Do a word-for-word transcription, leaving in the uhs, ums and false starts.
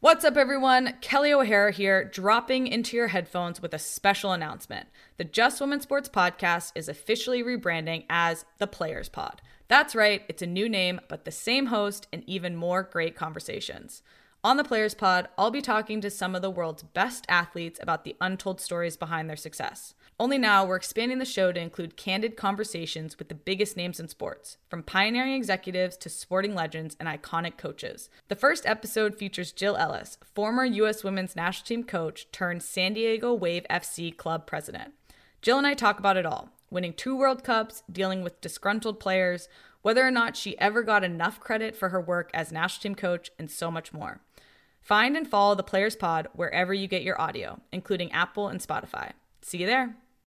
What's up, everyone? Kelly O'Hara here, dropping into your headphones with a special announcement. The Just Women Sports podcast is officially rebranding as The Players' Pod. That's right, it's a new name, but the same host and even more great conversations. On The Players' Pod, I'll be talking to some of the world's best athletes about the untold stories behind their success. Only now, we're expanding the show to include candid conversations with the biggest names in sports, from pioneering executives to sporting legends and iconic coaches. The first episode features Jill Ellis, former U S Women's National Team coach turned San Diego Wave F C club president. Jill and I talk about it all, winning two World Cups, dealing with disgruntled players, whether or not she ever got enough credit for her work as national team coach, and so much more. Find and follow The Players' Pod wherever you get your audio, including Apple and Spotify. See you there.